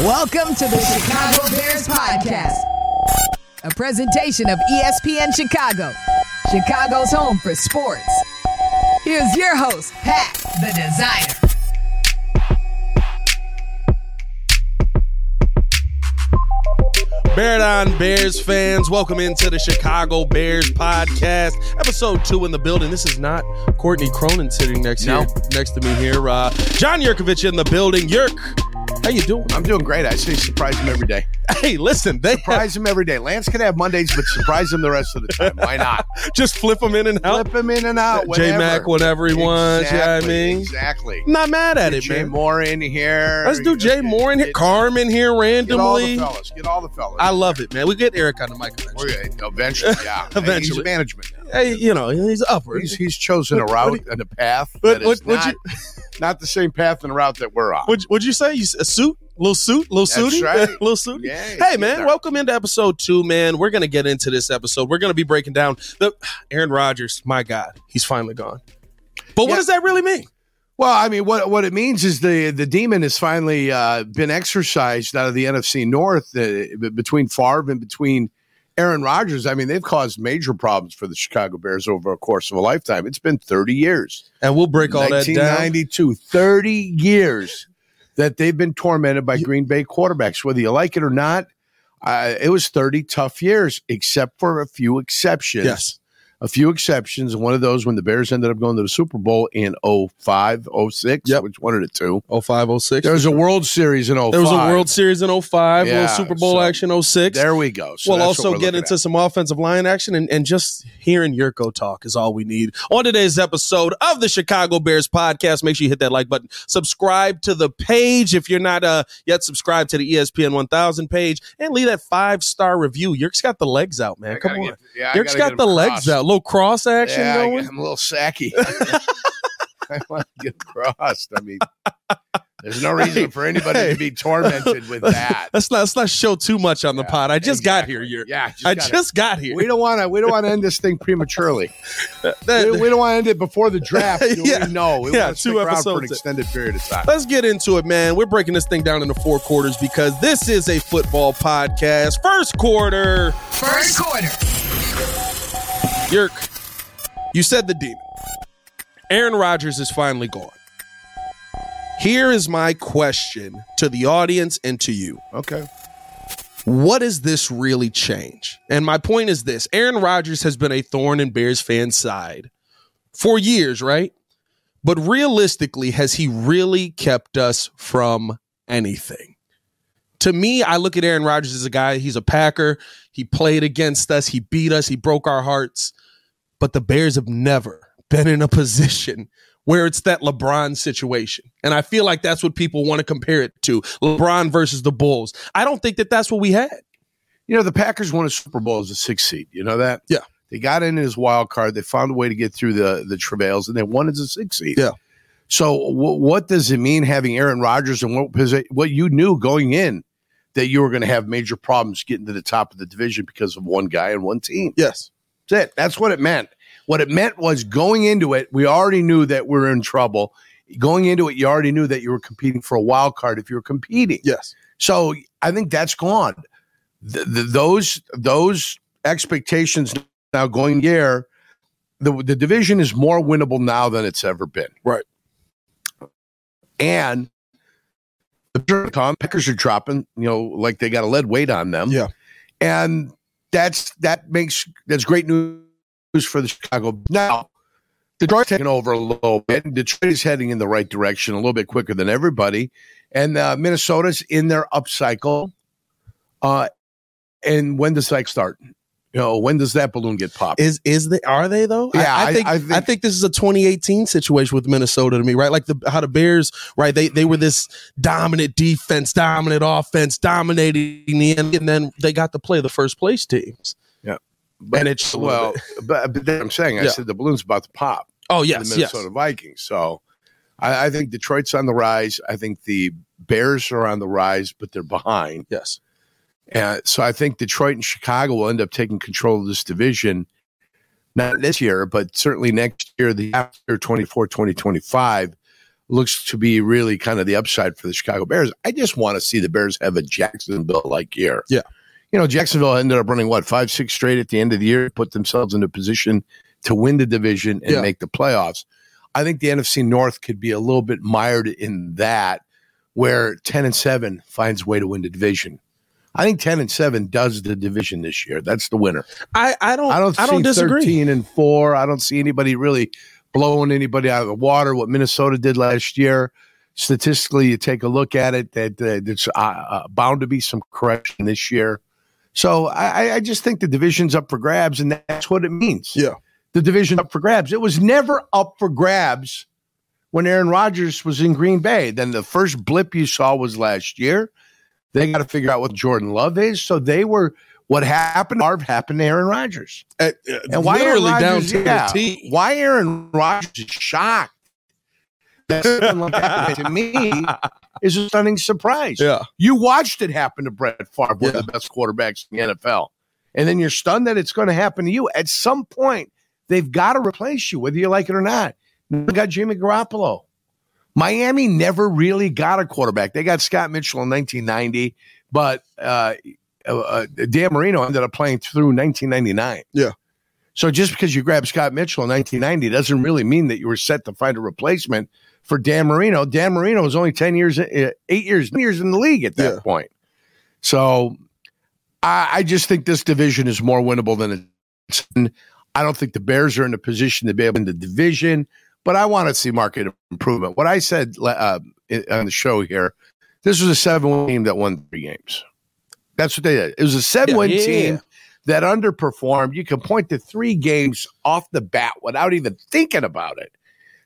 Welcome to the Chicago Bears Podcast, a presentation of ESPN Chicago, Chicago's home for sports. Here's your host, Pat the Designer. Bear Down Bears fans, welcome into the Chicago Bears Podcast, episode 2 in the building. This is not Courtney Cronin sitting next to me here. John Yurkovich in the building. Yurk, how you doing? I'm doing great. I actually surprise him every day. Hey, listen, surprise him every day. Lance can have Mondays, but surprise him the rest of the time. Why not? Just flip him in and out. Flip him in and out. J-Mac, whatever he wants. Yeah, you know I mean, exactly. I'm not mad at it, man. Jay Moore in here. Let's do Jay Moore in here. Carm in here randomly. Get all the fellas. I love it, man. We get Eric on the mic eventually. Yeah, eventually. He's management. Hey, you know, he's upward. He's chosen a route and a path not the same path and route that we're on. Would you say a suit? Little suit, right. Little suit. Yeah, hey, man, welcome into episode 2, man. We're going to get into this episode. We're going to be breaking down the Aaron Rodgers. My God, he's finally gone. But what does that really mean? Well, I mean, what it means is the demon has finally been exorcised out of the NFC North between Favre and between Aaron Rodgers. I mean, they've caused major problems for the Chicago Bears over a course of a lifetime. It's been 30 years. And we'll break all that down. 1992, 30 years. That they've been tormented by Green Bay quarterbacks, whether you like it or not. It was 30 tough years, except for a few exceptions. Yes, a few exceptions, and one of those when the Bears ended up going to the Super Bowl in 05, 06, which one of the two? 05, 06. There was a World Series in 05. There was a World Series in 05, a Super Bowl action 06. There we go. So we'll also get into some offensive line action, and just hearing Yurko talk is all we need. On today's episode of the Chicago Bears Podcast, make sure you hit that like button. Subscribe to the page if you're not yet subscribed to the ESPN 1000 page, and leave that 5-star review. Yurk's got the legs out, man. Come on. Yurk's got the legs out. A little cross action going. I'm a little sacky. I want to get crossed. I mean, there's no reason for anybody to be tormented with that. Let's not show too much on the pod. I just got here. I just got here. We don't want to end this thing prematurely. We don't want to end it before the draft. We know. We want to stick around for an extended period of time. Let's get into it, man. We're breaking this thing down into 4 quarters because this is a football podcast. First quarter. Yurk, you said the demon. Aaron Rodgers is finally gone. Here is my question to the audience and to you. Okay. What does this really change? And my point is this. Aaron Rodgers has been a thorn in Bears fans' side for years, right? But realistically, has he really kept us from anything? To me, I look at Aaron Rodgers as a guy. He's a Packer. He played against us. He beat us. He broke our hearts. But the Bears have never been in a position where it's that LeBron situation. And I feel like that's what people want to compare it to. LeBron versus the Bulls. I don't think that that's what we had. You know, the Packers won a Super Bowl as a 6th seed. You know that? Yeah. They got in as wild card. They found a way to get through the travails, and they won as a 6th seed. Yeah. So what does it mean having Aaron Rodgers and what you knew going in that you were going to have major problems getting to the top of the division because of one guy and one team? Yes. That's it. That's what it meant. What it meant was going into it, we already knew that we were in trouble. Going into it, you already knew that you were competing for a wild card if you were competing. Yes. So I think that's gone. Those expectations now going here, the division is more winnable now than it's ever been. Right. And the Packers are dropping, you know, like they got a lead weight on them. Yeah. And that's great news for the Chicago. Now, Detroit's taking over a little bit. And Detroit is heading in the right direction a little bit quicker than everybody. And Minnesota's in their up cycle. And when does that start? You know, when does that balloon get popped? Are they though? Yeah, I think this is a 2018 situation with Minnesota to me, right? Like how the Bears, right? They were this dominant defense, dominant offense, dominating the end, and then they got to play the first place teams. Yeah, but then I'm saying I said the balloon's about to pop. Oh yes, the Minnesota Vikings. So I think Detroit's on the rise. I think the Bears are on the rise, but they're behind. Yes. So I think Detroit and Chicago will end up taking control of this division, not this year, but certainly next year, the after 2024, 2025. looks to be really kind of the upside for the Chicago Bears. I just want to see the Bears have a Jacksonville-like year. Yeah. You know, Jacksonville ended up running, 5-6 straight at the end of the year, put themselves in a position to win the division and make the playoffs. I think the NFC North could be a little bit mired in that, where 10-7 finds a way to win the division. I think 10-7 does the division this year. That's the winner. I don't disagree. 13-4. I don't see anybody really blowing anybody out of the water. What Minnesota did last year, statistically, you take a look at it, that there's bound to be some correction this year. So I just think the division's up for grabs, and that's what it means. Yeah. The division up for grabs. It was never up for grabs when Aaron Rodgers was in Green Bay. Then the first blip you saw was last year. They got to figure out what Jordan Love is. So they were what happened. Marv happened to Aaron Rodgers, and why literally Aaron Rodgers, down to the team. Why Aaron Rodgers is shocked? That's like that to me is a stunning surprise. Yeah, you watched it happen to Brett Favre, one of the best quarterbacks in the NFL, and then you're stunned that it's going to happen to you. At some point, they've got to replace you, whether you like it or not. They got Jimmy Garoppolo. Miami never really got a quarterback. They got Scott Mitchell in 1990, but Dan Marino ended up playing through 1999. Yeah. So just because you grabbed Scott Mitchell in 1990 doesn't really mean that you were set to find a replacement for Dan Marino. Dan Marino was only 9 years in the league at that point. So I just think this division is more winnable than it's been. I don't think the Bears are in a position to be able to win the division. But I want to see market improvement. What I said on the show here, this was a 7-win team that won 3 games. That's what they did. It was a 7-win team that underperformed. You can point to 3 games off the bat without even thinking about it.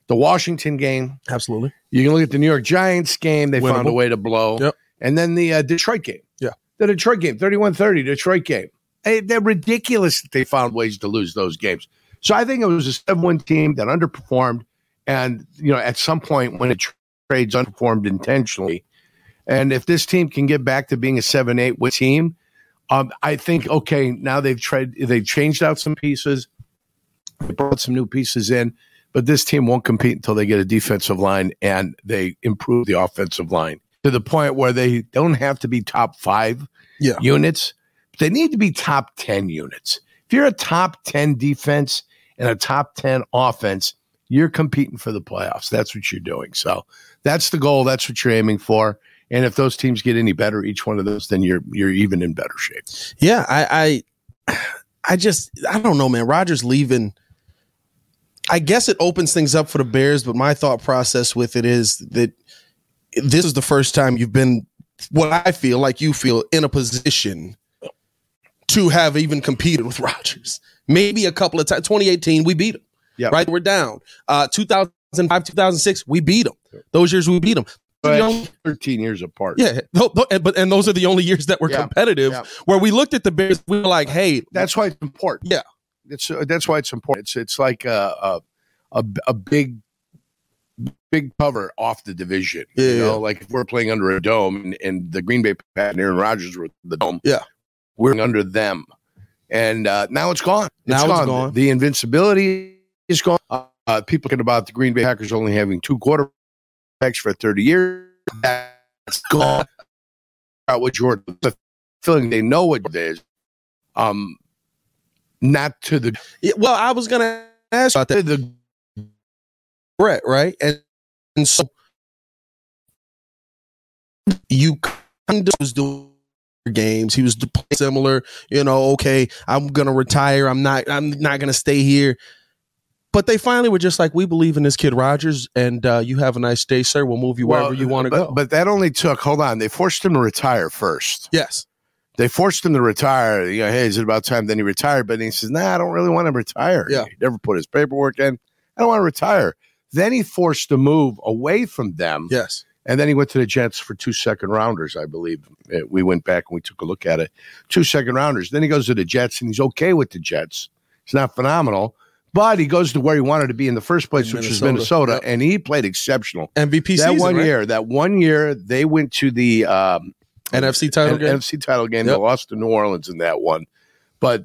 The Washington game. Absolutely. You can look at the New York Giants game. They found a way to blow. Yep. And then the Detroit game. Yeah. The Detroit game, 31-30, Detroit game. They're ridiculous that they found ways to lose those games. So I think it was a 7-win team that underperformed. And, you know, at some point when it trades unformed intentionally, and if this team can get back to being a 7-8 win team, I think, okay, now they've changed out some pieces, they brought some new pieces in, but this team won't compete until they get a defensive line and they improve the offensive line to the point where they don't have to be top 5 units. They need to be top 10 units. If you're a top 10 defense and a top 10 offense, you're competing for the playoffs. That's what you're doing. So that's the goal. That's what you're aiming for. And if those teams get any better, each one of those, then you're even in better shape. Yeah, I don't know, man. Rodgers leaving, I guess it opens things up for the Bears, but my thought process with it is that this is the first time you've been, what I feel like you feel, in a position to have even competed with Rodgers. Maybe a couple of times. 2018, we beat him. Yep. Right, we're down. 2005, 2006, we beat them. Those years we beat them. Only 13 years apart. Yeah, but those are the only years that were competitive. Yeah. Where we looked at the Bears, we were like, "Hey, that's why it's important." Yeah, that's why it's important. It's like a big cover off the division. Yeah, you know, like if we're playing under a dome and the Green Bay Packers and Aaron Rodgers were the dome. Yeah, we're under them, and now it's gone. It's gone. The invincibility. Is gone. People talking about the Green Bay Packers only having 2 quarterbacks for 30 years. That's gone. What Jordan, the feeling they know what it is. Not to the. Well, I was gonna ask about that. The Brett, right, and so you kind of was doing games. He was similar, you know. Okay, I'm gonna retire. I'm not gonna stay here. But they finally were just like, we believe in this kid Rodgers, and you have a nice day, sir. We'll move you wherever you want to go. But that only took, hold on, they forced him to retire first. Yes. They forced him to retire. You know, hey, is it about time? Then he retired. But he says, nah, I don't really want to retire. Yeah. He never put his paperwork in. I don't want to retire. Then he forced to move away from them. Yes. And then he went to the Jets for 2 second-rounders, I believe. We went back and we took a look at it. 2 second-rounders. Then he goes to the Jets, and he's okay with the Jets. It's not phenomenal. But he goes to where he wanted to be in the first place, which is Minnesota, and he played exceptional. MVP season, that one year, they went to the NFC title game. They lost to New Orleans in that one. But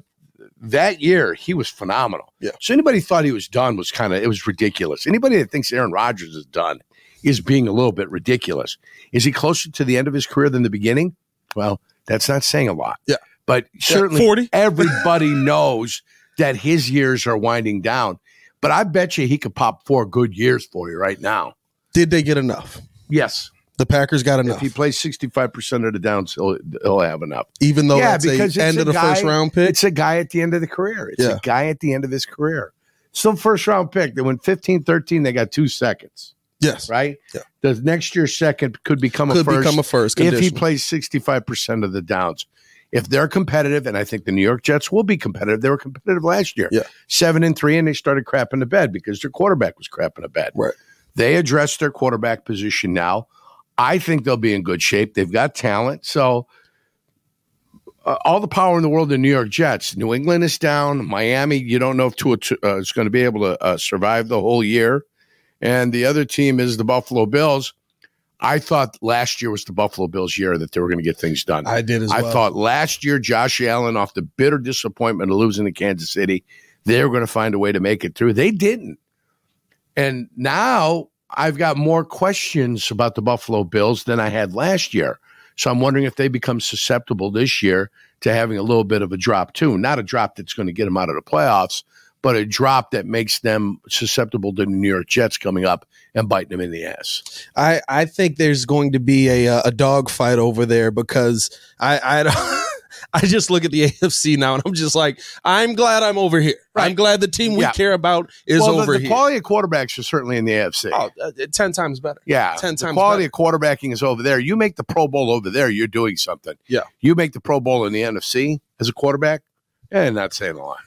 that year, he was phenomenal. Yeah. So anybody thought he was done was it was ridiculous. Anybody that thinks Aaron Rodgers is done is being a little bit ridiculous. Is he closer to the end of his career than the beginning? Well, that's not saying a lot. Yeah. But certainly 40. Everybody knows that his years are winding down. But I bet you he could pop 4 good years for you right now. Did they get enough? Yes. The Packers got enough. If he plays 65% of the downs, he'll have enough. Even though that's the end of the first round pick? It's a guy at the end of the career. It's a guy at the end of his career. Still first round pick. They went 15-13. They got 2 seconds. Yes. Right? Yeah. The next year's second could become a first. Could become a first. If he plays 65% of the downs. If they're competitive, and I think the New York Jets will be competitive. They were competitive last year. Yeah. 7-3, and they started crapping the bed because their quarterback was crapping the bed. Right. They addressed their quarterback position now. I think they'll be in good shape. They've got talent. So all the power in the world in New York Jets. New England is down. Miami, you don't know if Tua is going to be able to survive the whole year. And the other team is the Buffalo Bills. I thought last year was the Buffalo Bills' year that they were going to get things done. I did as well. I thought last year Josh Allen, off the bitter disappointment of losing to Kansas City, they were going to find a way to make it through. They didn't. And now I've got more questions about the Buffalo Bills than I had last year. So I'm wondering if they become susceptible this year to having a little bit of a drop too. Not a drop that's going to get them out of the playoffs, but a drop that makes them susceptible to the New York Jets coming up and biting them in the ass. I think there's going to be a dogfight over there because I just look at the AFC now and I'm just like, I'm glad I'm over here. Right. I'm glad the team we care about is over here. The quality of quarterbacks are certainly in the AFC. Oh, 10 times better. Yeah. 10 times better. The quality of quarterbacking is over there. You make the Pro Bowl over there, you're doing something. Yeah. You make the Pro Bowl in the NFC as a quarterback, and not saying a lot.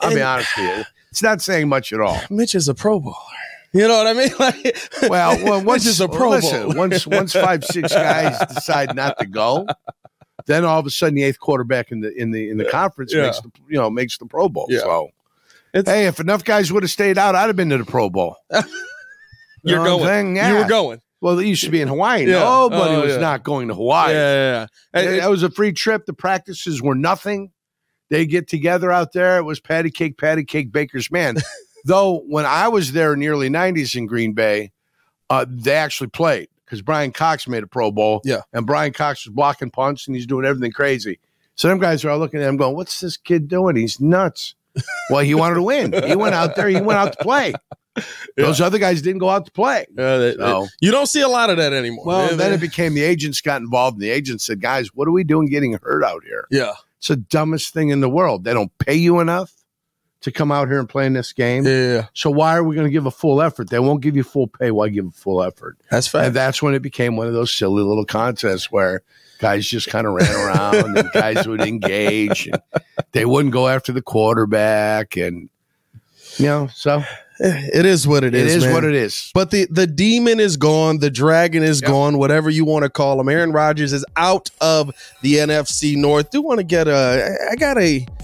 I'll be honest with you. It's not saying much at all. Mitch is a Pro Bowler. You know what I mean? Like, well, once is a Pro Bowl. Once 5-6 guys decide not to go, then all of a sudden the eighth quarterback in the conference makes the Pro Bowl. Yeah. So, hey, if enough guys would have stayed out, I'd have been to the Pro Bowl. You're going. Yeah. You were going. Well, it used to be in Hawaii. Yeah. Nobody was not going to Hawaii. That was a free trip. The practices were nothing. They get together out there. It was patty cake, baker's man. Though when I was there in the early 90s in Green Bay, they actually played because Brian Cox made a Pro Bowl. Yeah. And Brian Cox was blocking punts, and he's doing everything crazy. So them guys are all looking at him going, what's this kid doing? He's nuts. Well, he wanted to win. He went out there. He went out to play. Yeah. Those other guys didn't go out to play. You don't see a lot of that anymore. Well, then it became the agents got involved, and the agents said, guys, what are we doing getting hurt out here? Yeah. It's the dumbest thing in the world. They don't pay you enough to come out here and play in this game. Yeah. So why are we going to give a full effort? They won't give you full pay. Why give a full effort? That's fair. And that's when it became one of those silly little contests where guys just kind of ran around and guys would engage. And they wouldn't go after the quarterback. And, so it is what it is. It is what it is. But the demon is gone. The dragon is gone, whatever you want to call him. Aaron Rodgers is out of the NFC North. Do want to get I got a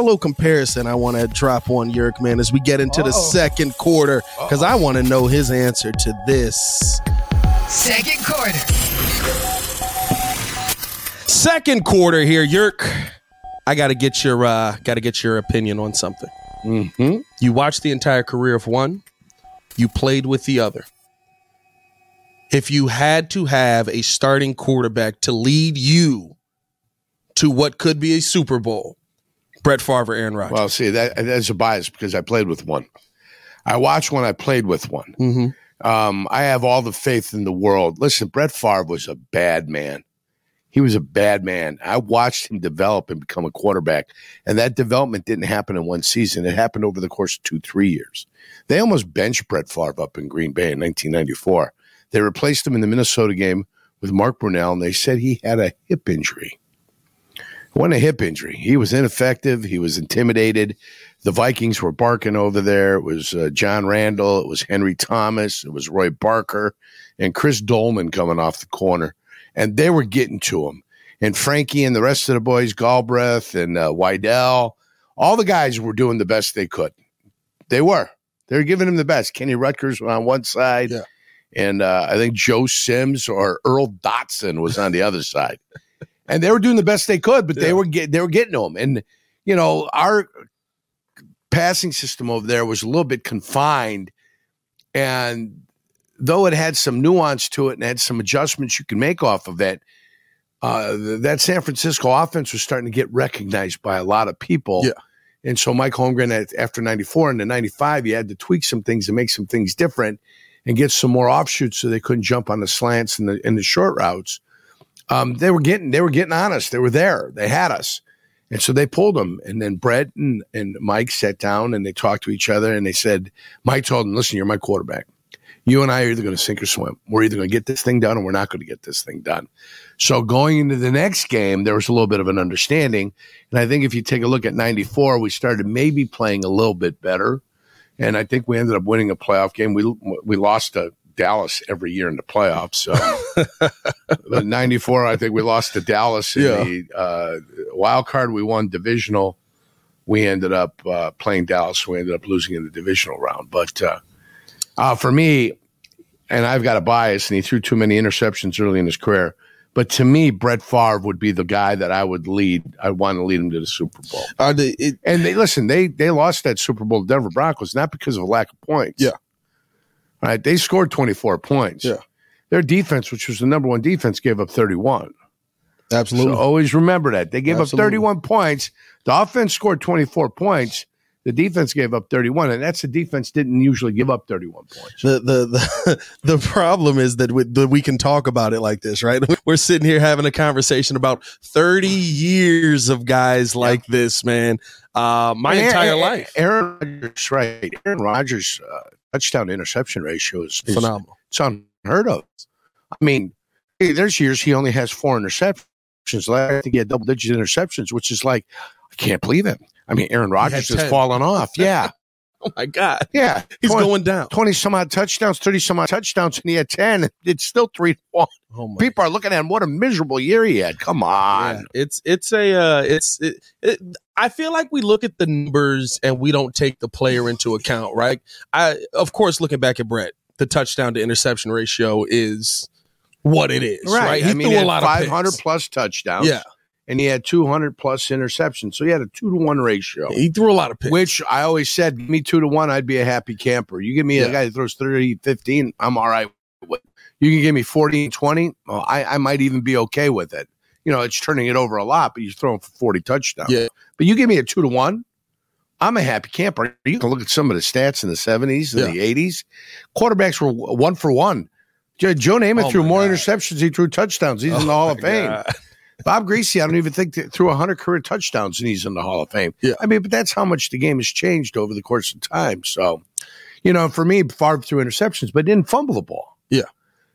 little comparison I want to drop on Yerk, man, as we get into the second quarter, because I want to know his answer to this. Second quarter. Second quarter here, Yerk. I got to get your opinion on something. Mm-hmm. You watched the entire career of one. You played with the other. If you had to have a starting quarterback to lead you to what could be a Super Bowl, Brett Favre, Aaron Rodgers. Well, see, that's a bias because I played with one. I watched one. I played with one. Mm-hmm. I have all the faith in the world. Listen, Brett Favre was a bad man. He was a bad man. I watched him develop and become a quarterback, and that development didn't happen in one season. It happened over the course of 2-3 years. They almost benched Brett Favre up in Green Bay in 1994. They replaced him in the Minnesota game with Mark Brunell, and they said he had a hip injury. It wasn't a hip injury. He was ineffective. He was intimidated. The Vikings were barking over there. It was John Randle. It was Henry Thomas. It was Roy Barker and Chris Doleman coming off the corner. And they were getting to him. And Frankie and the rest of the boys, Galbraith and Wydell, all the guys were doing the best they could. They were. They were giving him the best. Kenny Ruettgers was on one side. Yeah. And I think Joe Sims or Earl Dotson was on the other side. And they were doing the best they could, but they were getting to him. And, our passing system over there was a little bit confined. And though it had some nuance to it and had some adjustments you can make off of it, that San Francisco offense was starting to get recognized by a lot of people. Yeah. And so Mike Holmgren, after 94 and the 95, he had to tweak some things and make some things different and get some more offshoots so they couldn't jump on the slants and the short routes. They were getting on us. They were there. They had us. And so they pulled them. And then Brett and Mike sat down and they talked to each other and they said, Mike told them, listen, you're my quarterback. You and I are either going to sink or swim. We're either going to get this thing done or we're not going to get this thing done. So going into the next game, there was a little bit of an understanding. And I think if you take a look at 94, we started maybe playing a little bit better. And I think we ended up winning a playoff game. We lost to Dallas every year in the playoffs. So in 94, I think we lost to Dallas in the wild card. We won divisional. We ended up playing Dallas. We ended up losing in the divisional round. But for me, and I've got a bias, and he threw too many interceptions early in his career, but to me, Brett Favre would be the guy that I would lead. I want to lead him to the Super Bowl. They lost that Super Bowl to Denver Broncos, not because of a lack of points. Yeah. All right, they scored 24 points. Yeah. Their defense, which was the number one defense, gave up 31. Absolutely. So always remember that. They gave up 31 points. The offense scored 24 points. The defense gave up 31, and that's the defense didn't usually give up 31 points. The problem is that we can talk about it like this, right? We're sitting here having a conversation about 30 years of guys like this, man. My entire life. Aaron Rodgers, right. Aaron Rodgers' touchdown to interception ratio is phenomenal. It's unheard of. I mean, there's years he only has 4 interceptions. Last, I think he had double-digit interceptions, which is like, I can't believe him. I mean, Aaron Rodgers has fallen off. Yeah. Oh, my God. Yeah. He's going down. 20-some-odd touchdowns, 30-some-odd touchdowns, and he had 10. It's still 3-1. Oh, people are looking at him. What a miserable year he had. Come on. Yeah, I feel like we look at the numbers and we don't take the player into account, right? Of course, looking back at Brett, the touchdown to interception ratio is what it is, right? He threw a lot of 500-plus touchdowns. Yeah. And he had 200-plus interceptions. So he had a 2-to-1 ratio. He threw a lot of picks. Which I always said, give me 2-to-1, I'd be a happy camper. You give me a guy that throws 30-15, I'm all right with it. You can give me 40-20, well, I might even be okay with it. You know, it's turning it over a lot, but you're throwing for 40 touchdowns. Yeah. But you give me a 2-to-1, I'm a happy camper. You can look at some of the stats in the 70s and the 80s. Quarterbacks were 1-for-1. Joe Namath threw more interceptions. He threw touchdowns. He's in the Hall of Fame. Bob Greasy, I don't even think threw 100 career touchdowns, and he's in the Hall of Fame. Yeah. I mean, but that's how much the game has changed over the course of time. So, you know, for me, Favre threw interceptions, but didn't fumble the ball. Yeah.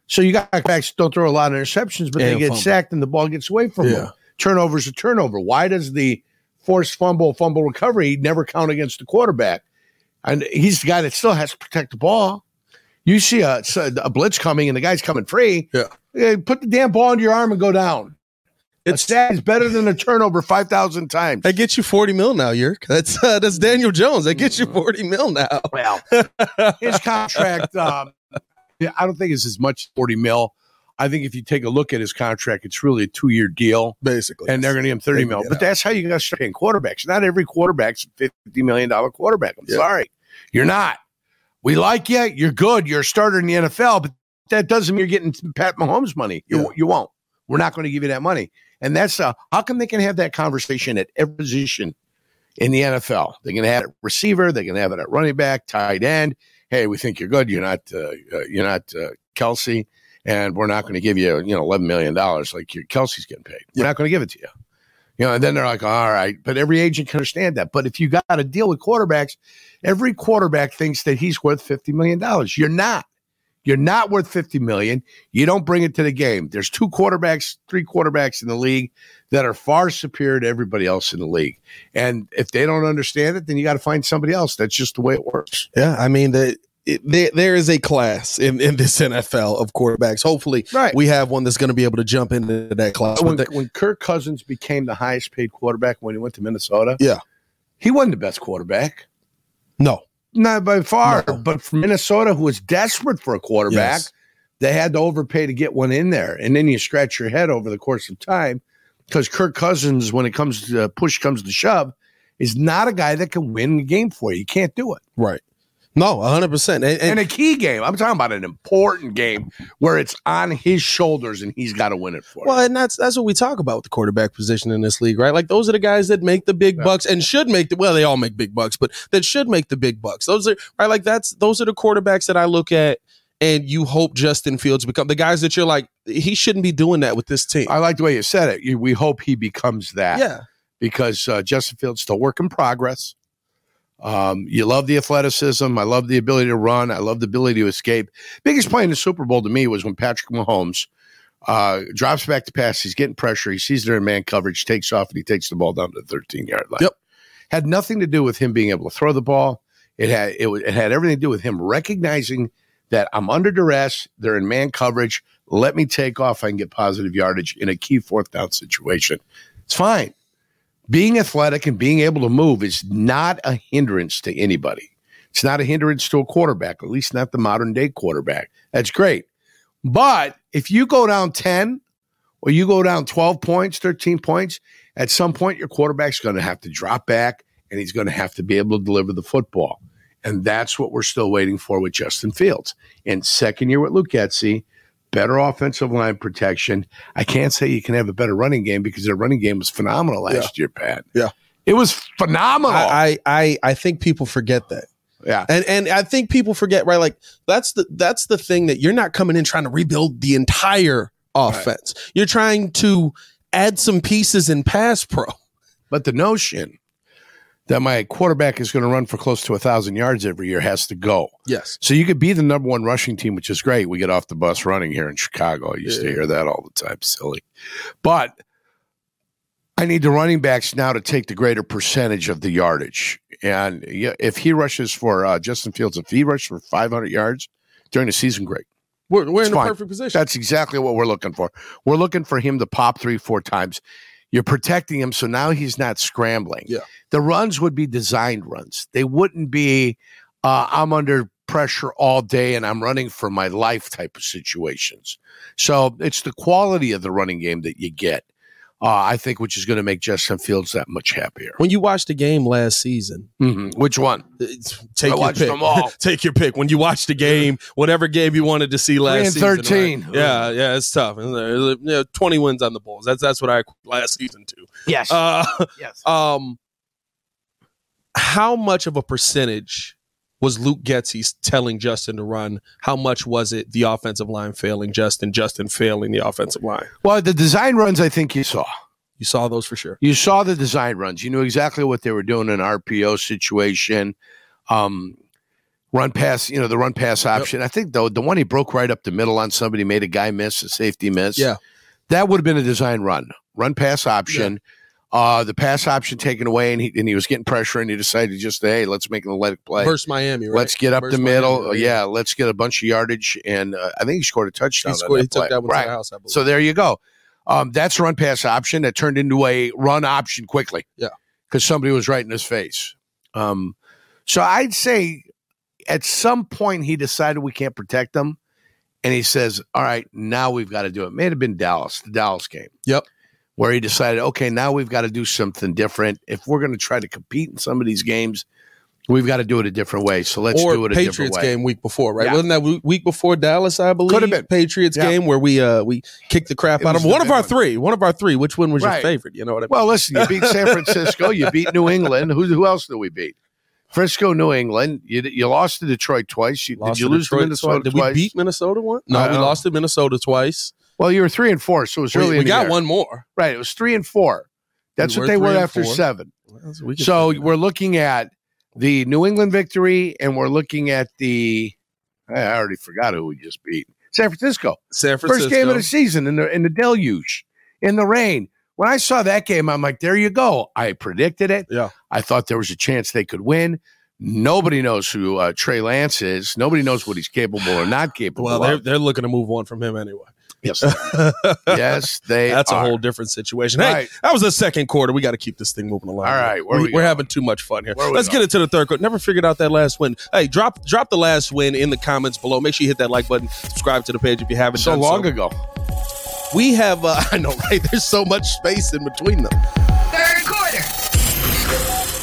So you got backs don't throw a lot of interceptions, but they get sacked and the ball gets away from them. Turnover's a turnover. Why does the forced fumble recovery never count against the quarterback? And he's the guy that still has to protect the ball. You see a blitz coming, and the guy's coming free. Yeah. Put the damn ball into your arm and go down. It's better than a turnover 5,000 times. That gets you $40 million now, Yerk. That's Daniel Jones. That gets you $40 million now. Well, his contract, I don't think it's as much $40 million. I think if you take a look at his contract, it's really a 2-year deal, basically, and they're going to give him $30 million. But that's how you got to start paying quarterbacks. Not every quarterback's a $50 million quarterback. I'm sorry, you're not. We like you. You're good. You're a starter in the NFL, but that doesn't mean you're getting Pat Mahomes money. You won't. We're not going to give you that money. And that's how come they can have that conversation at every position in the NFL? They can have it at receiver. They can have it at running back, tight end. Hey, we think you're good. You're not Kelsey, and we're not going to give you $11 million like Kelsey's getting paid. We're not going to give it to you. You know, and then they're like, all right. But every agent can understand that. But if you got to deal with quarterbacks, every quarterback thinks that he's worth $50 million. You're not. You're not worth $50 million. You don't bring it to the game. There's 3 quarterbacks in the league that are far superior to everybody else in the league. And if they don't understand it, then you got to find somebody else. That's just the way it works. Yeah, I mean, there is a class in this NFL of quarterbacks. Hopefully, we have one that's going to be able to jump into that class. When Kirk Cousins became the highest paid quarterback when he went to Minnesota, he wasn't the best quarterback. No. Not by far, but for Minnesota, who was desperate for a quarterback, they had to overpay to get one in there. And then you scratch your head over the course of time because Kirk Cousins, when it comes to push comes to shove, is not a guy that can win the game for you. You can't do it. Right. No, 100%. And a key game. I'm talking about an important game where it's on his shoulders and he's got to win it for it. Well, and that's what we talk about with the quarterback position in this league, right? Like, those are the guys that make the big bucks and should make the – well, they all make big bucks, but that should make the big bucks. Those are – right, like, those are the quarterbacks that I look at and you hope Justin Fields become – the guys that you're like, he shouldn't be doing that with this team. I like the way you said it. We hope he becomes that. Yeah. Because Justin Fields is still work in progress. You love the athleticism. I love the ability to run. I love the ability to escape. Biggest play in the Super Bowl to me was when Patrick Mahomes drops back to pass. He's getting pressure. He sees they're in man coverage, takes off, and he takes the ball down to the 13-yard line. Yep. Had nothing to do with him being able to throw the ball. It had everything to do with him recognizing that I'm under duress. They're in man coverage. Let me take off. I can get positive yardage in a key fourth down situation. It's fine. Being athletic and being able to move is not a hindrance to anybody. It's not a hindrance to a quarterback, at least not the modern-day quarterback. That's great. But if you go down 10 or you go down 12 points, 13 points, at some point your quarterback's going to have to drop back and he's going to have to be able to deliver the football. And that's what we're still waiting for with Justin Fields. And second year with Luke Getsy, better offensive line protection. I can't say you can have a better running game because their running game was phenomenal last year, Pat. Yeah. It was phenomenal. I think people forget that. Yeah. And I think people forget, right? Like, that's the thing that you're not coming in trying to rebuild the entire offense. Right. You're trying to add some pieces in pass pro. But the notion that my quarterback is going to run for close to 1,000 yards every year has to go. Yes. So you could be the number one rushing team, which is great. We get off the bus running here in Chicago. I used to hear that all the time. Silly. But I need the running backs now to take the greater percentage of the yardage. And if he rushes for Justin Fields, if he rushes for 500 yards during the season, great. We're in the perfect position. That's exactly what we're looking for. We're looking for him to pop 3-4 times. You're protecting him, so now he's not scrambling. Yeah. The runs would be designed runs. They wouldn't be, I'm under pressure all day and I'm running for my life type of situations. So it's the quality of the running game that you get, I think, which is going to make Justin Fields that much happier. When you watched the game last season. Mm-hmm. Which one? I watched your pick. Them all. Take your pick. When you watched the game, whatever game you wanted to see last season. 13. Right? Yeah, it's tough. 20 wins on the Bulls. That's what I last season too. Yes. Yes. How much of a percentage was Luke Getsy telling Justin to run? How much was it the offensive line failing Justin failing the offensive line? Well, the design runs, I think you saw. You saw those for sure. You saw the design runs. You knew exactly what they were doing in RPO situation. Run pass, the run pass option. Yep. I think, though, the one he broke right up the middle on somebody, made a guy miss, a safety miss. Yeah. That would have been a design run. Run pass option. Yeah. The pass option taken away, and he was getting pressure, and he decided to just, hey, let's make an athletic play. Versus Miami, right? Let's get up the middle. Miami, right? Yeah, let's get a bunch of yardage, and I think he scored a touchdown. He took that one to the house, I believe. So there you go. That's a run pass option that turned into a run option quickly. Yeah. Because somebody was right in his face. So I'd say at some point he decided we can't protect him, and he says, all right, now we've got to do it. It may have been the Dallas game. Yep. Where he decided, okay, now we've got to do something different. If we're going to try to compete in some of these games, we've got to do it a different way. So let's do it a different way. Patriots game week before, right? Yeah. Wasn't that week before Dallas, I believe? Could have been. Patriots game where we kicked the crap out of them. One of our three. Which one was your favorite? You know what I mean? Well, listen, you beat San Francisco. You beat New England. Who else did we beat? Frisco, New England. You lost to Detroit twice. Did you lose to Minnesota twice? Did we beat Minnesota once? No, we lost to Minnesota twice. Well, you were 3-4, so it was really. We got one more, right? It was 3-4. That's what they were after 7. So we're looking at the New England victory, and we're looking at I already forgot who we just beat. San Francisco, first game of the season in the deluge, in the rain. When I saw that game, I'm like, there you go. I predicted it. Yeah, I thought there was a chance they could win. Nobody knows who Trey Lance is. Nobody knows what he's capable or not capable. Well, they're looking to move on from him anyway. Yes. Yes, they That's are. A whole different situation. Hey, right. That was the second quarter. We got to keep this thing moving along. All right. We're having too much fun here. Let's get into the third quarter. Never figured out that last win. Hey, drop the last win in the comments below. Make sure you hit that like button. Subscribe to the page if you haven't done so. So long ago. We have, I know, right? There's so much space in between them. Third quarter.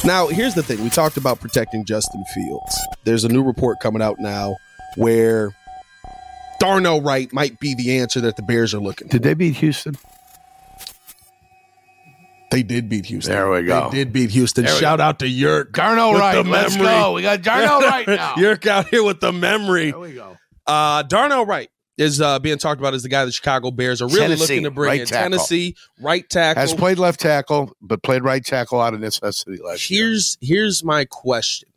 Now, here's the thing. We talked about protecting Justin Fields. There's a new report coming out now where Darnell Wright might be the answer that the Bears are looking for. Did they beat Houston? They did beat Houston. There we go. They did beat Houston. Shout out to Yurk. Darnell Wright. Let's go. We got Darnell Wright now. Yurk out here with the memory. There we go. Darnell Wright is being talked about as the guy the Chicago Bears are really looking to bring in. Tennessee, right tackle. Has played left tackle, but played right tackle out of necessity last year. Here's my question.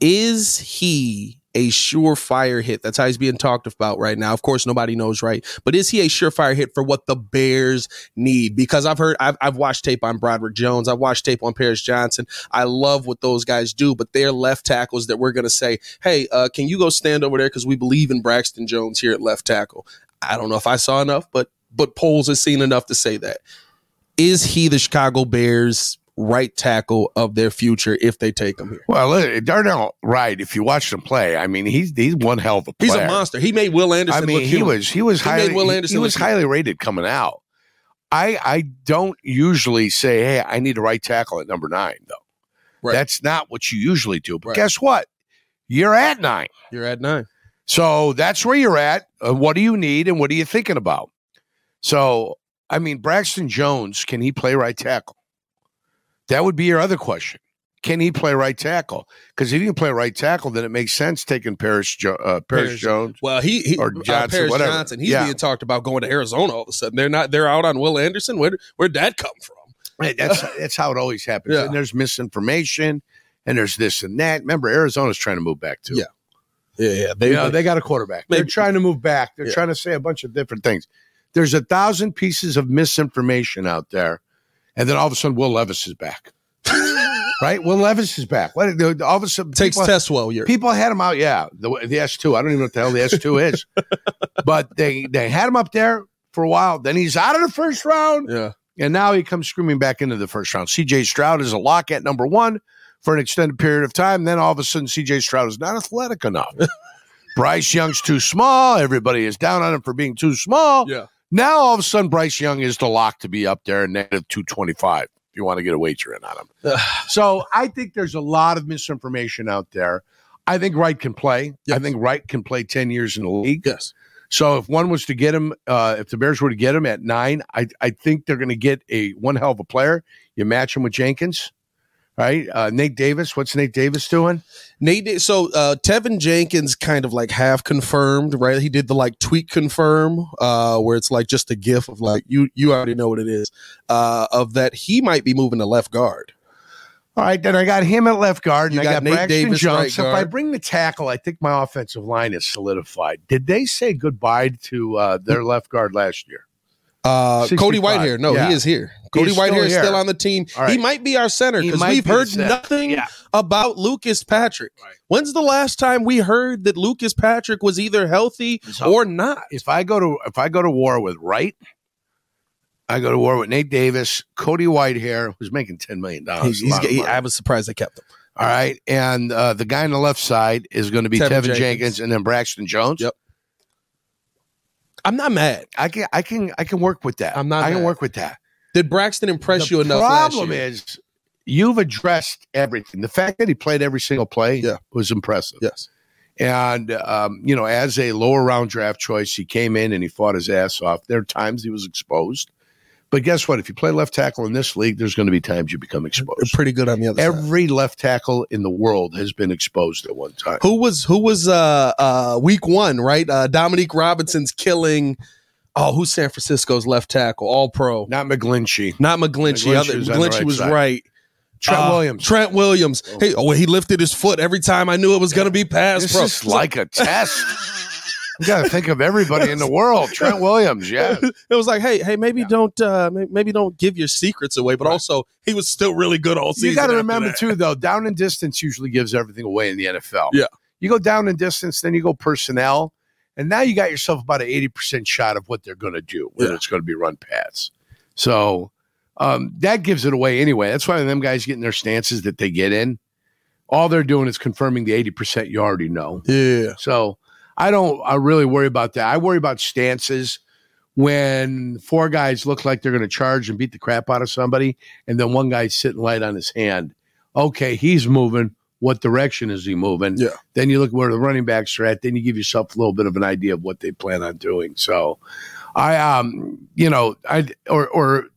Is he a surefire hit? That's how he's being talked about right now. Of course, nobody knows, right? But is he a surefire hit for what the Bears need? Because I've watched tape on Broderick Jones. I've watched tape on Paris Johnson. I love what those guys do, but they're left tackles that we're going to say, hey, can you go stand over there? Because we believe in Braxton Jones here at left tackle. I don't know if I saw enough, but polls have seen enough to say that. Is he the Chicago Bears right tackle of their future if they take him here? Well, Darnell Wright, if you watch him play, I mean, he's one hell of a player. He's a monster. He made Will Anderson. I mean, he was highly rated coming out. I don't usually say, hey, I need a right tackle at number 9, though. Right. That's not what you usually do. But guess what? You're at 9. You're at 9. So that's where you're at. What do you need, and what are you thinking about? So, I mean, Braxton Jones, can he play right tackle? That would be your other question. Can he play right tackle? Because if he can play right tackle, then it makes sense taking Paris Jones. Well, or Johnson, Paris whatever. Johnson. He's being talked about going to Arizona all of a sudden. They're out on Will Anderson. Where'd that come from? Right, that's how it always happens. Yeah. And there's misinformation, and there's this and that. Remember, Arizona's trying to move back too. Yeah. They got a quarterback. They're trying to move back. They're trying to say a bunch of different things. There's 1,000 pieces of misinformation out there. And then all of a sudden, Will Levis is back, right? Will Levis is back. All of a sudden, takes Tesswell. People had him out. Yeah, the S2. I don't even know what the hell the S2 is, but they had him up there for a while. Then he's out of the first round, and now he comes screaming back into the first round. C.J. Stroud is a lock at number 1 for an extended period of time. Then all of a sudden, C.J. Stroud is not athletic enough. Bryce Young's too small. Everybody is down on him for being too small. Yeah. Now, all of a sudden, Bryce Young is the lock to be up there in negative 225 if you want to get a wager in on him. So I think there's a lot of misinformation out there. I think Wright can play. Yes. I think Wright can play 10 years in the league. Yes. So if one was to get him, if the Bears were to get him at 9, I think they're going to get one hell of a player. You match him with Jenkins. Right, Nate Davis. What's Nate Davis doing? So Tevin Jenkins kind of like half confirmed, right? He did the like tweet confirm, where it's like just a gif of like you already know what it is, of that he might be moving to left guard. All right, then I got him at left guard, and I got Nate Davis, Jones. Right guard. If I bring the tackle, I think my offensive line is solidified. Did they say goodbye to their left guard last year? Cody Whitehair. No, he is here. Cody Whitehair is still on the team. Right. He might be our center because we've heard nothing about Lucas Patrick. Right. When's the last time we heard that Lucas Patrick was either healthy or not? If I go to war with Wright, I go to war with Nate Days, Cody Whitehair, who's making $10 million. I was surprised they kept him. All right. And the guy on the left side is going to be Tevin Jenkins and then Braxton Jones. Yep. I'm not mad. I can work with that. I can work with that. Did Braxton impress you enough last year? The problem is you've addressed everything. The fact that he played every single play was impressive. Yes. And, as a lower round draft choice, he came in and he fought his ass off. There are times he was exposed. But guess what? If you play left tackle in this league, there's going to be times you become exposed. They're pretty good on the other side. Every left tackle in the world has been exposed at one time. Who was week 1, right? Dominique Robinson's killing. Oh, who's San Francisco's left tackle? All pro. Not McGlinchey. McGlinchey was right. Trent Williams. Oh. Hey, he lifted his foot every time I knew it was going to be pass. This is like a test. You got to think of everybody in the world. Trent Williams, It was like, hey, maybe don't give your secrets away, but also he was still really good all season. You got to remember too, though, down and distance usually gives everything away in the NFL. Yeah, you go down and distance, then you go personnel, and now you got yourself about an 80% shot of what they're going to do, whether it's going to be run pass. So that gives it away anyway. That's why them guys getting their stances that they get in, all they're doing is confirming the 80% you already know. Yeah, so. I really worry about that. I worry about stances when 4 guys look like they're going to charge and beat the crap out of somebody, and then one guy's sitting light on his hand. okay, he's moving. What direction is he moving? Yeah. Then you look where the running backs are at. Then you give yourself a little bit of an idea of what they plan on doing. So I, you know, I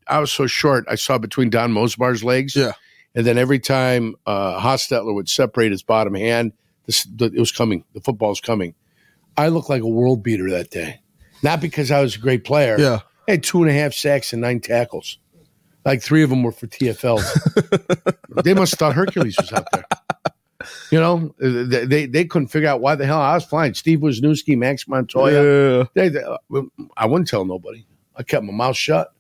was so short. I saw between Don Mosbar's legs. Yeah. And then every time Hostetler would separate his bottom hand, it was coming. The football's coming. I looked like a world beater that day. Not because I was a great player. Yeah. I had 2.5 sacks and 9 tackles. Like 3 of them were for TFLs. They must have thought Hercules was out there. You know, they couldn't figure out why the hell I was flying. Steve Wisniewski, Max Montoya. Yeah. I wouldn't tell nobody. I kept my mouth shut.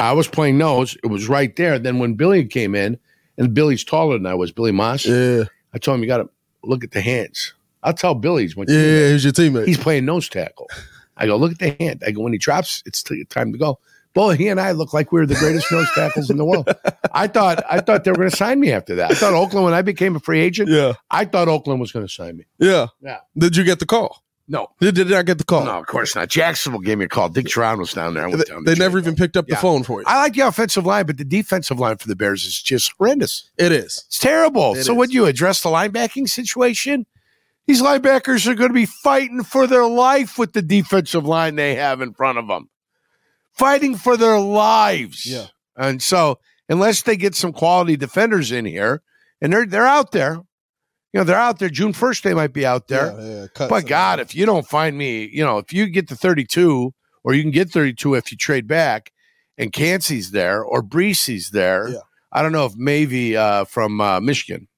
I was playing nose. It was right there. Then when Billy came in, and Billy's taller than I was, Billy Moss. Yeah. I told him, you got to look at the hands. I'll tell Billy's when he's your teammate. He's playing nose tackle. I go, look at the hand. I go, when he drops, it's time to go. Well, he and I look like we were the greatest nose tackles in the world. I thought they were going to sign me after that. I thought Oakland, when I became a free agent, I thought Oakland was going to sign me. Yeah. Did you get the call? No. Did I get the call? No, of course not. Jacksonville gave me a call. Dick Duran was down there. I went down there. They never even picked up the phone for you. I like the offensive line, but the defensive line for the Bears is just horrendous. It is. It's terrible. So would you address the linebacking situation? These linebackers are going to be fighting for their life with the defensive line they have in front of them. Fighting for their lives. Yeah. And so unless they get some quality defenders in here, and they're out there. You know, they're out there. June 1st, they might be out there. But, God, if you don't find me, you know, if you get to 32, or you can get 32 if you trade back, and Cansey's there or Breesy's there. Yeah. I don't know if Mavy from Michigan.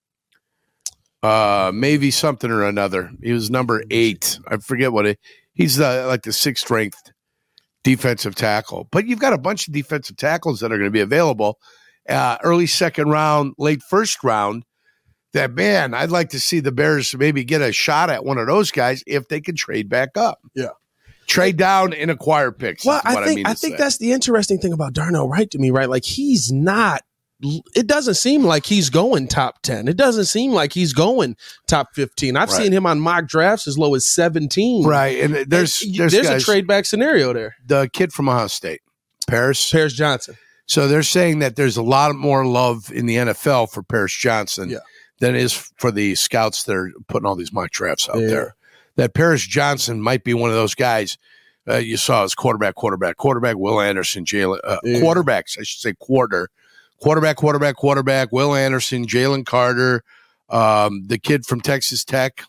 Mavy something or another. He was number 8. I forget what he's like the 6th-ranked defensive tackle. But you've got a bunch of defensive tackles that are going to be available. Early second round, late first round. That, man, I'd like to see the Bears maybe get a shot at one of those guys if they can trade back up. Yeah. Trade down and acquire picks. Well, I think that's the interesting thing about Darnell Wright to me, right? Like, he's not – it doesn't seem like he's going top 10. It doesn't seem like he's going top 15. I've seen him on mock drafts as low as 17. Right, and there's guys, a trade back scenario there. The kid from Ohio State, Paris Johnson. So they're saying that there's a lot more love in the NFL for Paris Johnson. Yeah. Than is for the scouts that are putting all these mock drafts out there. That Paris Johnson might be one of those guys you saw as quarterback, Will Anderson, Jalen. Quarterbacks, I should say quarterback, Will Anderson, Jalen Carter, the kid from Texas Tech,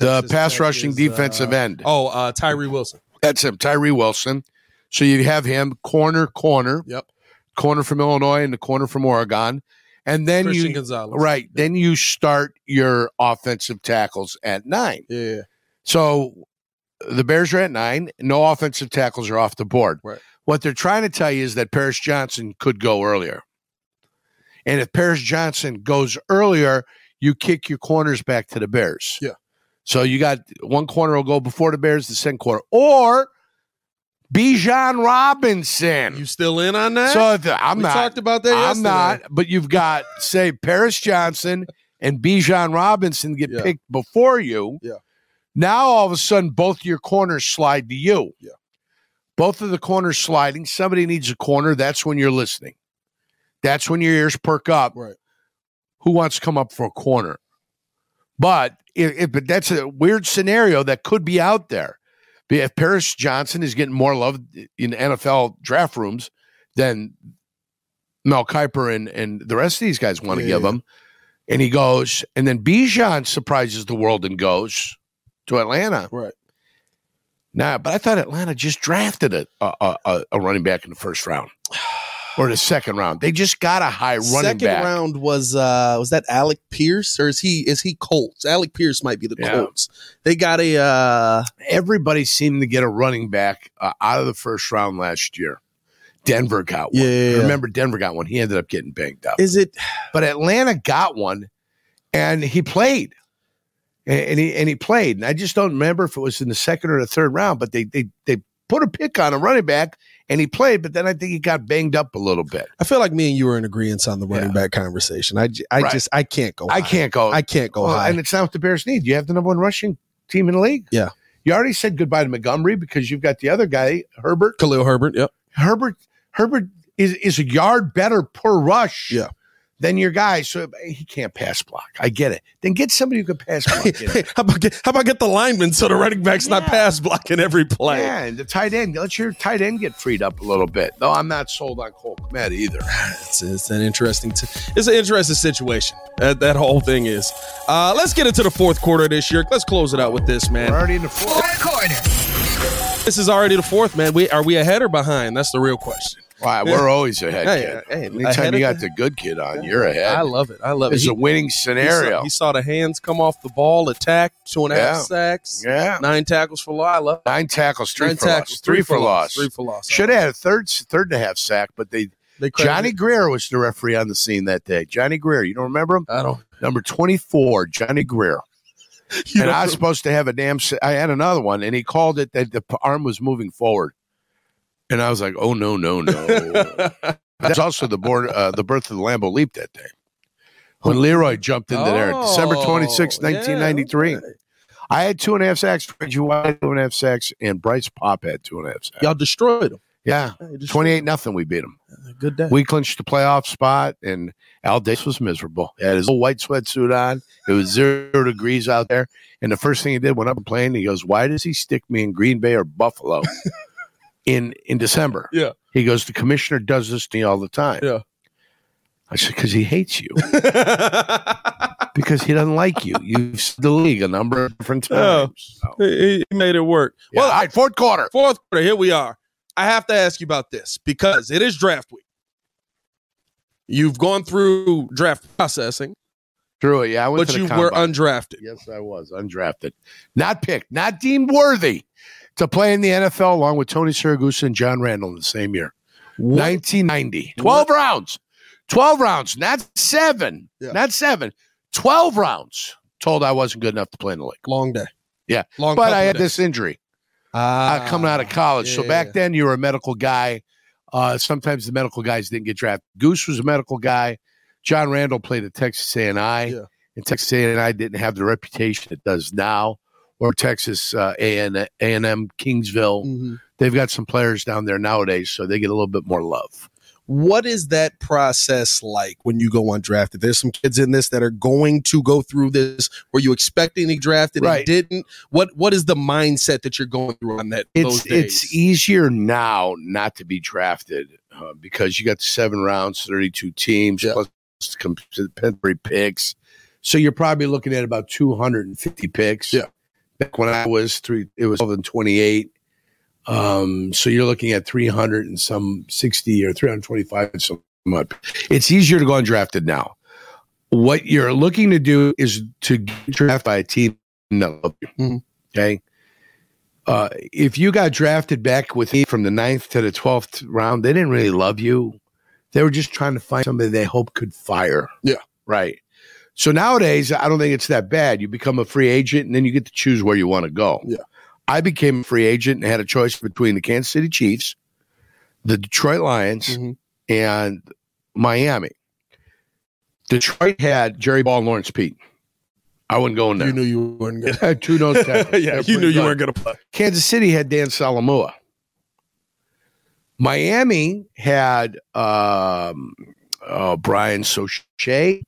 the pass rushing defensive end. Tyree Wilson. That's him, Tyree Wilson. So you have him, corner. Yep. Corner from Illinois and the corner from Oregon. And then Christian Gonzalez. Right. Then you start your offensive tackles at 9. Yeah. So the Bears are at 9. No offensive tackles are off the board. Right. What they're trying to tell you is that Paris Johnson could go earlier. And if Paris Johnson goes earlier, you kick your corners back to the Bears. Yeah. So you got one corner will go before the Bears, the second corner. Or Bijan Robinson. You still in on that? So we talked about that yesterday. I'm not, but you've got, say, Paris Johnson and Bijan Robinson get picked before you. Yeah. Now, all of a sudden, both your corners slide to you. Yeah. Both of the corners sliding. Somebody needs a corner. That's when you're listening. That's when your ears perk up. Right. Who wants to come up for a corner? But but that's a weird scenario that could be out there. If Paris Johnson is getting more love in NFL draft rooms than Mel Kiper and the rest of these guys want to give him, and he goes, and then Bijan surprises the world and goes to Atlanta. Right. Nah, but I thought Atlanta just drafted a running back in the first round or the second round. They just got a high running back. Second round was that Alec Pierce, or is he Colts? Alec Pierce might be the Colts. They got a everybody seemed to get a running back out of the first round last year. Denver got one. Yeah. I remember Denver got one. He ended up getting banged up. But Atlanta got one, and he played. And he played. And I just don't remember if it was in the second or the third round, but they put a pick on a running back, and he played, but then I think he got banged up a little bit. I feel like me and you were in agreement on the running back conversation. I can't go high. I can't go high. And it's not what the Bears need. You have the number one rushing team in the league. Yeah. You already said goodbye to Montgomery because you've got the other guy, Khalil Herbert. Yep. Herbert is a yard better per rush than your guy. So he can't pass block. I get it. Then get somebody who can pass block. How about get the lineman so the running back's not pass blocking every play? Yeah, and the tight end. Let your tight end get freed up a little bit. No, I'm not sold on Cole Kmet either. It's an interesting situation. That whole thing is. Let's get into the fourth quarter this year. Let's close it out with this, man. We're already in the fourth quarter. This is already the fourth, man. Are we ahead or behind? That's the real question. Wow, we're always ahead, kid. Hey, anytime you got the good kid on, you're ahead. I love it. It's a winning scenario. He saw the hands come off the ball, attack, 2.5 sacks, 9 tackles for loss. I love it. 9 tackles, 3 for loss. 3 for loss. Should have had a third and a half sack, but they Johnny Greer was the referee on the scene that day. Johnny Greer, you don't remember him? I don't. Number 24, Johnny Greer. And I was supposed to have I had another one, and he called it that the arm was moving forward. And I was like, oh, no. That's also the birth of the Lambeau Leap that day when Leroy jumped into there, December 26, 1993. Okay. I had 2.5 sacks, Reggie White had 2.5 sacks, and Bryce Paup had 2.5 sacks. Y'all destroyed them. Yeah, 28-0, we beat them. Good day. We clinched the playoff spot, and Al Davis was miserable. He had his little white sweatsuit on. It was 0 degrees out there. And the first thing he did, went up and played, and he goes, why does he stick me in Green Bay or Buffalo? In December. Yeah. He goes, the commissioner does this to me all the time. Yeah. I said, because he hates you. Because he doesn't like you. You've seen the league a number of different times. Oh, so. He made it work. Yeah. Well, all right, fourth quarter, here we are. I have to ask you about this because it is draft week. You've gone through draft processing. Through it, yeah. I went but you combine. Were undrafted. Yes, I was undrafted. Not picked, not deemed worthy to play in the NFL along with Tony Siragusa and John Randle in the same year. What? 1990. 12 rounds. Not seven. 12 rounds. Told I wasn't good enough to play in the league. Long day. Yeah. But I had this injury coming out of college. Yeah. So back then you were a medical guy. Sometimes the medical guys didn't get drafted. Goose was a medical guy. John Randle played at Texas A&I. Yeah. And Texas A&I didn't have the reputation it does now. Or Texas A&M, Kingsville. Mm-hmm. They've got some players down there nowadays, so they get a little bit more love. What is that process like when you go undrafted? There's some kids in this that are going to go through this. Were you expecting to be drafted and didn't? What is the mindset that you're going through on that? Those days? It's easier now not to be drafted because you got 7 rounds, 32 teams, plus compensatory picks. So you're probably looking at about 250 picks. Yeah. Back when I was 3, it was 12 and 28. So you're looking at 300 and some 60 or 325 and so much. It's easier to go undrafted now. What you're looking to do is to get drafted by a team that loves you. Okay. If you got drafted back with me from the 9th to the 12th round, they didn't really love you. They were just trying to find somebody they hope could fire. Yeah. Right. So nowadays, I don't think it's that bad. You become a free agent, and then you get to choose where you want to go. Yeah. I became a free agent and had a choice between the Kansas City Chiefs, the Detroit Lions, and Miami. Detroit had Jerry Ball and Lawrence Pete. I wouldn't go in there. You knew you weren't going to. Two nose tackles. Yeah, you knew you weren't going to play. Kansas City had Dan Salamua. Miami had Brian Sochet.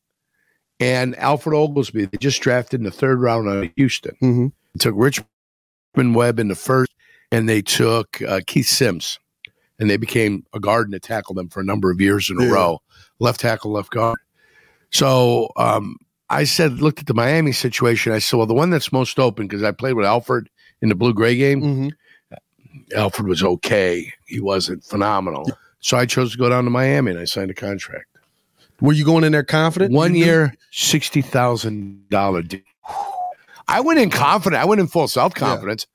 And Alfred Oglesby, they just drafted in the third round out of Houston. Mm-hmm. They took Richmond Webb in the first, and they took Keith Sims. And they became a guard and a tackle them for a number of years in a row. Left tackle, left guard. So I looked at the Miami situation. I said, well, the one that's most open, because I played with Alfred in the blue-gray game. Mm-hmm. Alfred was okay. He wasn't phenomenal. So I chose to go down to Miami, and I signed a contract. Were you going in there confident? 1 year, $60,000 deal. I went in confident. I went in full self-confidence.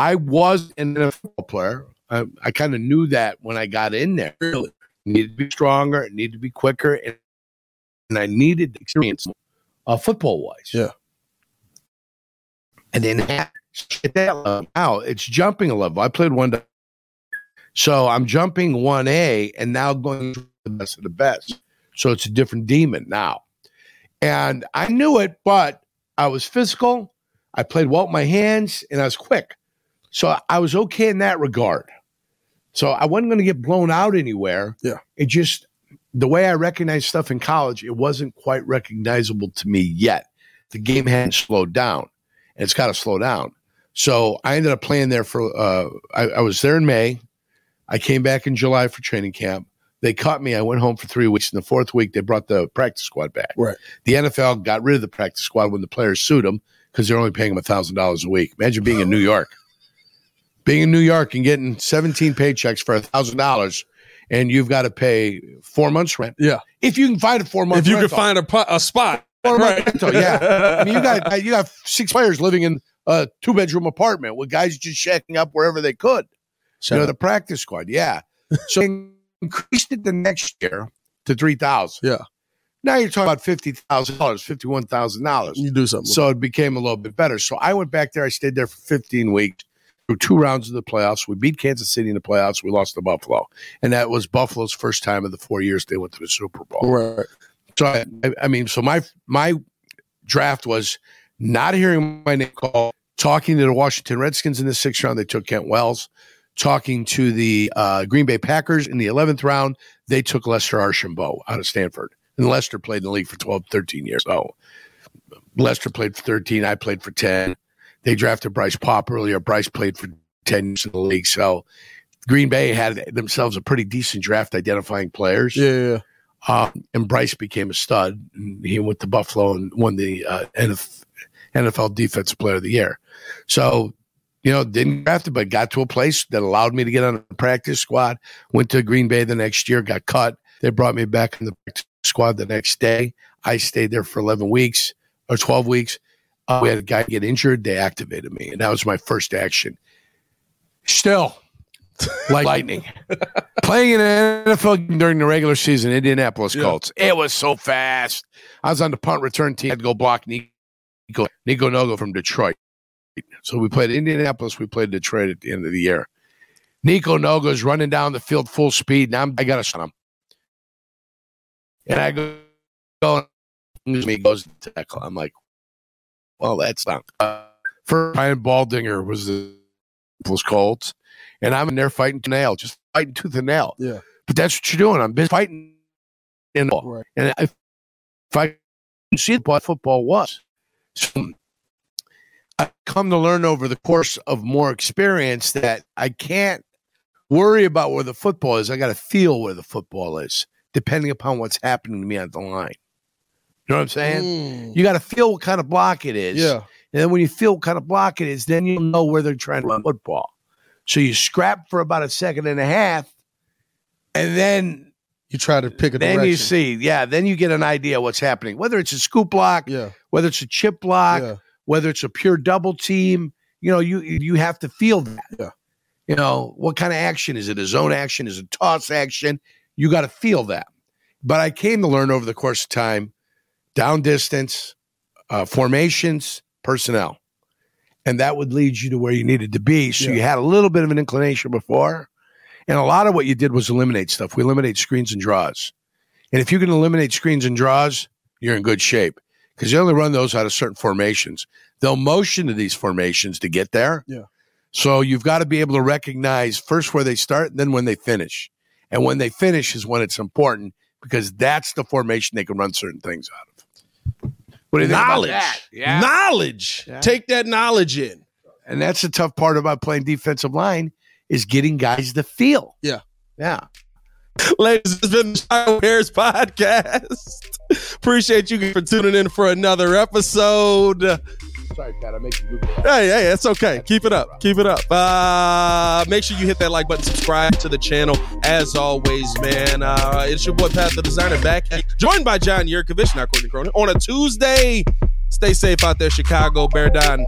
Yeah. I was an NFL player. I kind of knew that when I got in there. Really, needed to be stronger. Needed to be quicker, and I needed experience, football-wise. Yeah. And then at that level, now it's jumping a level. I played 1 day, so I'm jumping 1A, and now going the best of the best. So it's a different demon now. And I knew it, but I was physical. I played well with my hands, and I was quick. So I was okay in that regard. So I wasn't going to get blown out anywhere. Yeah. It just, the way I recognize stuff in college, it wasn't quite recognizable to me yet. The game hadn't slowed down, and it's got to slow down. So I ended up playing there for I was there in May. I came back in July for training camp. They caught me. I went home for 3 weeks. In the fourth week, they brought the practice squad back. Right. The NFL got rid of the practice squad when the players sued them because they're only paying them $1,000 a week. Imagine being in New York. Being in New York and getting 17 paychecks for $1,000, and you've got to pay 4 months' rent. Yeah. If you can find a 4 month rental. If you can find a spot. 4 month rental, yeah. I mean, you got 6 players living in a 2-bedroom apartment with guys just shacking up wherever they could. So the practice squad, yeah. So increased it the next year to $3,000. Yeah. Now you're talking about $50,000, $51,000. You do something. So it became a little bit better. So I went back there. I stayed there for 15 weeks. Through 2 rounds of the playoffs. We beat Kansas City in the playoffs. We lost to Buffalo. And that was Buffalo's first time of the 4 years they went to the Super Bowl. Right. So, so my draft was not hearing my name called, talking to the Washington Redskins in the 6th round. They took Kent Wells. Talking to the Green Bay Packers in the 11th round, they took Lester Archambault out of Stanford. And Lester played in the league for 12, 13 years. So Lester played for 13. I played for 10. They drafted Bryce Paup earlier. Bryce played for 10 years in the league. So Green Bay had themselves a pretty decent draft identifying players. Yeah. And Bryce became a stud. He went to Buffalo and won the NFL Defensive Player of the Year. So, didn't draft it, but got to a place that allowed me to get on the practice squad. Went to Green Bay the next year, got cut. They brought me back in the practice squad the next day. I stayed there for 12 weeks. We had a guy get injured. They activated me, and that was my first action. Still, lightning. Playing in an NFL game during the regular season, Indianapolis Colts. Yeah. It was so fast. I was on the punt return team. I had to go block Nico Nogo from Detroit. So we played Indianapolis. We played Detroit at the end of the year. Nico Nogo's running down the field full speed, and I got a shot him. And I go, and he goes to tackle. I'm like, well, that's not. First, Brian Baldinger was the Colts, and I'm in there fighting tooth and nail, just fighting tooth and nail. Yeah. But that's what you're doing. I'm busy fighting. Right. And if I see what football was. So, I've come to learn over the course of more experience that I can't worry about where the football is. I got to feel where the football is, depending upon what's happening to me on the line. You know what I'm saying? Mm. You got to feel what kind of block it is. Yeah. And then when you feel what kind of block it is, then you'll know where they're trying to run football. So you scrap for about a second and a half, and then you try to pick a direction. Then you see, then you get an idea what's happening. Whether it's a scoop block, whether it's a chip block, whether it's a pure double team, you have to feel that. Yeah. What kind of action is it? A zone action? Is it a toss action? You got to feel that. But I came to learn over the course of time, down distance, formations, personnel. And that would lead you to where you needed to be. So you had a little bit of an inclination before. And a lot of what you did was eliminate stuff. We eliminate screens and draws. And if you can eliminate screens and draws, you're in good shape. Because they only run those out of certain formations. They'll motion to these formations to get there. Yeah. So you've got to be able to recognize first where they start and then when they finish. And when they finish is when it's important because that's the formation they can run certain things out of. What do you think about that? Yeah. Knowledge. Yeah. Take that knowledge in. And that's the tough part about playing defensive line is getting guys to feel. Yeah. Yeah. Ladies, this has been the Chicago Bears podcast. Appreciate you for tuning in for another episode. Sorry, Pat, I make you Google that. Hey, it's okay. Keep it up. Make sure you hit that like button, subscribe to the channel. As always, man, it's your boy Pat the Designer back, joined by John Yurkovich, not Courtney Cronin, on a Tuesday. Stay safe out there, Chicago. Bear down.